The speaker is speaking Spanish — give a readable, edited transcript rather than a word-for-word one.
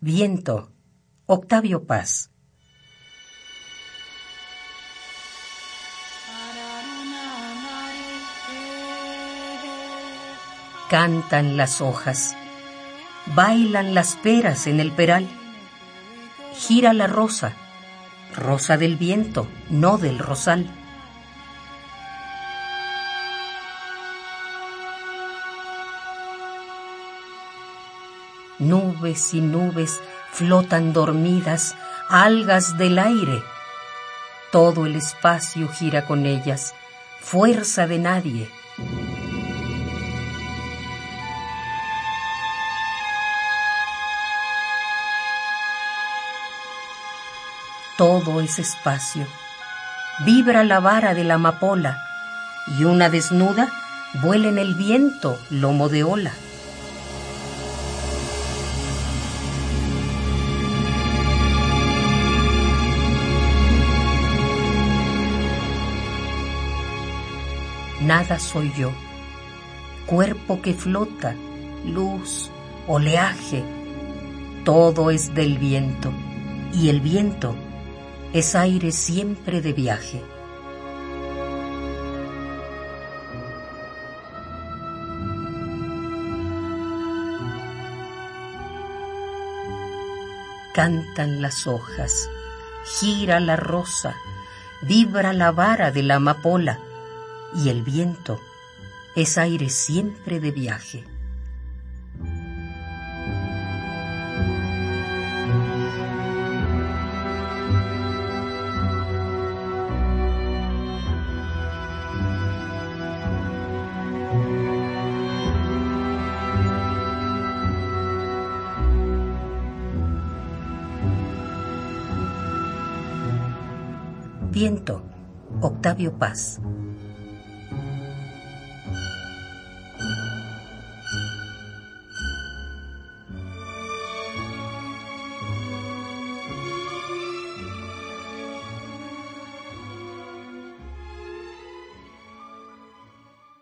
Viento, Octavio Paz. Cantan las hojas, bailan las peras en el peral. Gira la rosa, rosa del viento, no del rosal. Nubes y nubes flotan dormidas, algas del aire. Todo el espacio gira con ellas, fuerza de nadie. Todo es espacio. Vibra la vara de la amapola y una desnuda vuela en el viento lomo de ola. Nada soy yo, cuerpo que flota, luz, oleaje. Todo es del viento, y el viento es aire siempre de viaje. Cantan las hojas, gira la rosa, vibra la vara de la amapola, y el viento es aire siempre de viaje. Viento, Octavio Paz.